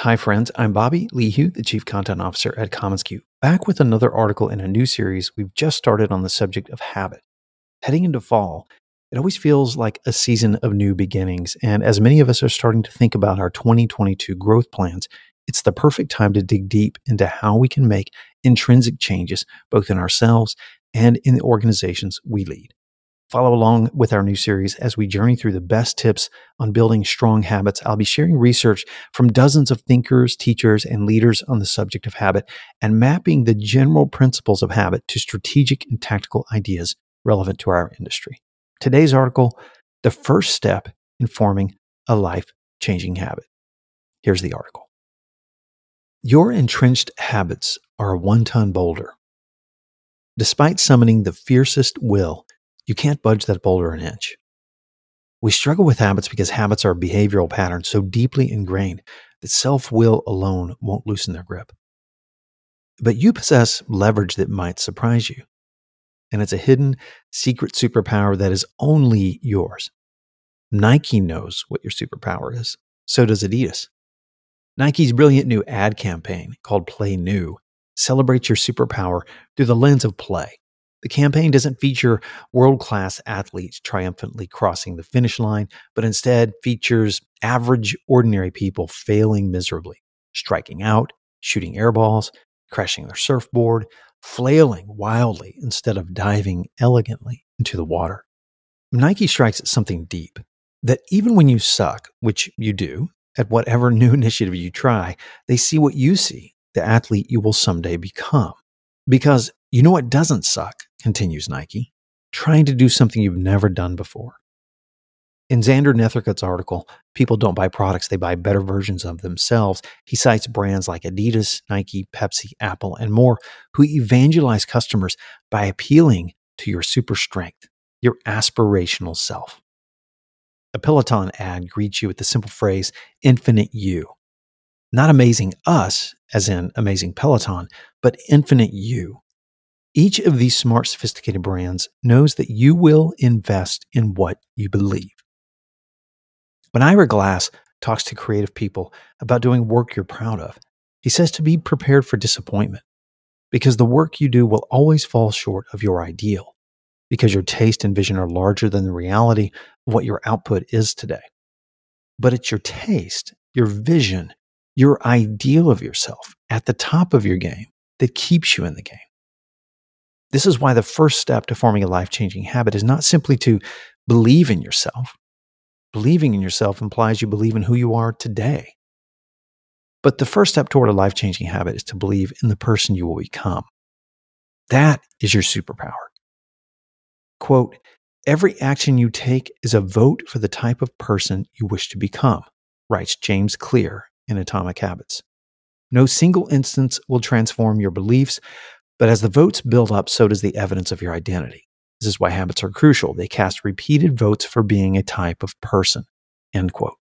Hi friends, I'm Bobby Lehew, the Chief Content Officer at CommonsQ, back with another article in a new series we've just started on the subject of habit. Heading into fall, it always feels like a season of new beginnings, and as many of us are starting to think about our 2022 growth plans, it's the perfect time to dig deep into how we can make intrinsic changes both in ourselves and in the organizations we lead. Follow along with our new series as we journey through the best tips on building strong habits. I'll be sharing research from dozens of thinkers, teachers, and leaders on the subject of habit and mapping the general principles of habit to strategic and tactical ideas relevant to our industry. Today's article, the first step in forming a life-changing habit. Here's the article. Your entrenched habits are a one-ton boulder. Despite summoning the fiercest will, you can't budge that boulder an inch. We struggle with habits because habits are behavioral patterns so deeply ingrained that self-will alone won't loosen their grip. But you possess leverage that might surprise you, and it's a hidden, secret superpower that is only yours. Nike knows what your superpower is. So does Adidas. Nike's brilliant new ad campaign called Play New celebrates your superpower through the lens of play. The campaign doesn't feature world-class athletes triumphantly crossing the finish line, but instead features average, ordinary people failing miserably, striking out, shooting airballs, crashing their surfboard, flailing wildly instead of diving elegantly into the water. Nike strikes at something deep, that even when you suck, which you do, at whatever new initiative you try, they see what you see, the athlete you will someday become. Because you know what doesn't suck, continues Nike, trying to do something you've never done before. In Xander Nethercutt's article, People Don't Buy Products, They Buy Better Versions of Themselves, he cites brands like Adidas, Nike, Pepsi, Apple, and more who evangelize customers by appealing to your super strength, your aspirational self. A Peloton ad greets you with the simple phrase, infinite you. Not amazing us, as in amazing Peloton, but infinite you. Each of these smart, sophisticated brands knows that you will invest in what you believe. When Ira Glass talks to creative people about doing work you're proud of, he says to be prepared for disappointment because the work you do will always fall short of your ideal because your taste and vision are larger than the reality of what your output is today. But it's your taste, your vision, your ideal of yourself at the top of your game that keeps you in the game. This is why the first step to forming a life-changing habit is not simply to believe in yourself. Believing in yourself implies you believe in who you are today. But the first step toward a life-changing habit is to believe in the person you will become. That is your superpower. Quote, every action you take is a vote for the type of person you wish to become, writes James Clear in Atomic Habits. No single instance will transform your beliefs, but as the votes build up, so does the evidence of your identity. This is why habits are crucial. They cast repeated votes for being a type of person, end quote.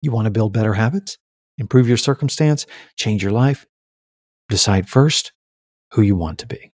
You want to build better habits, improve your circumstance, change your life? Decide first who you want to be.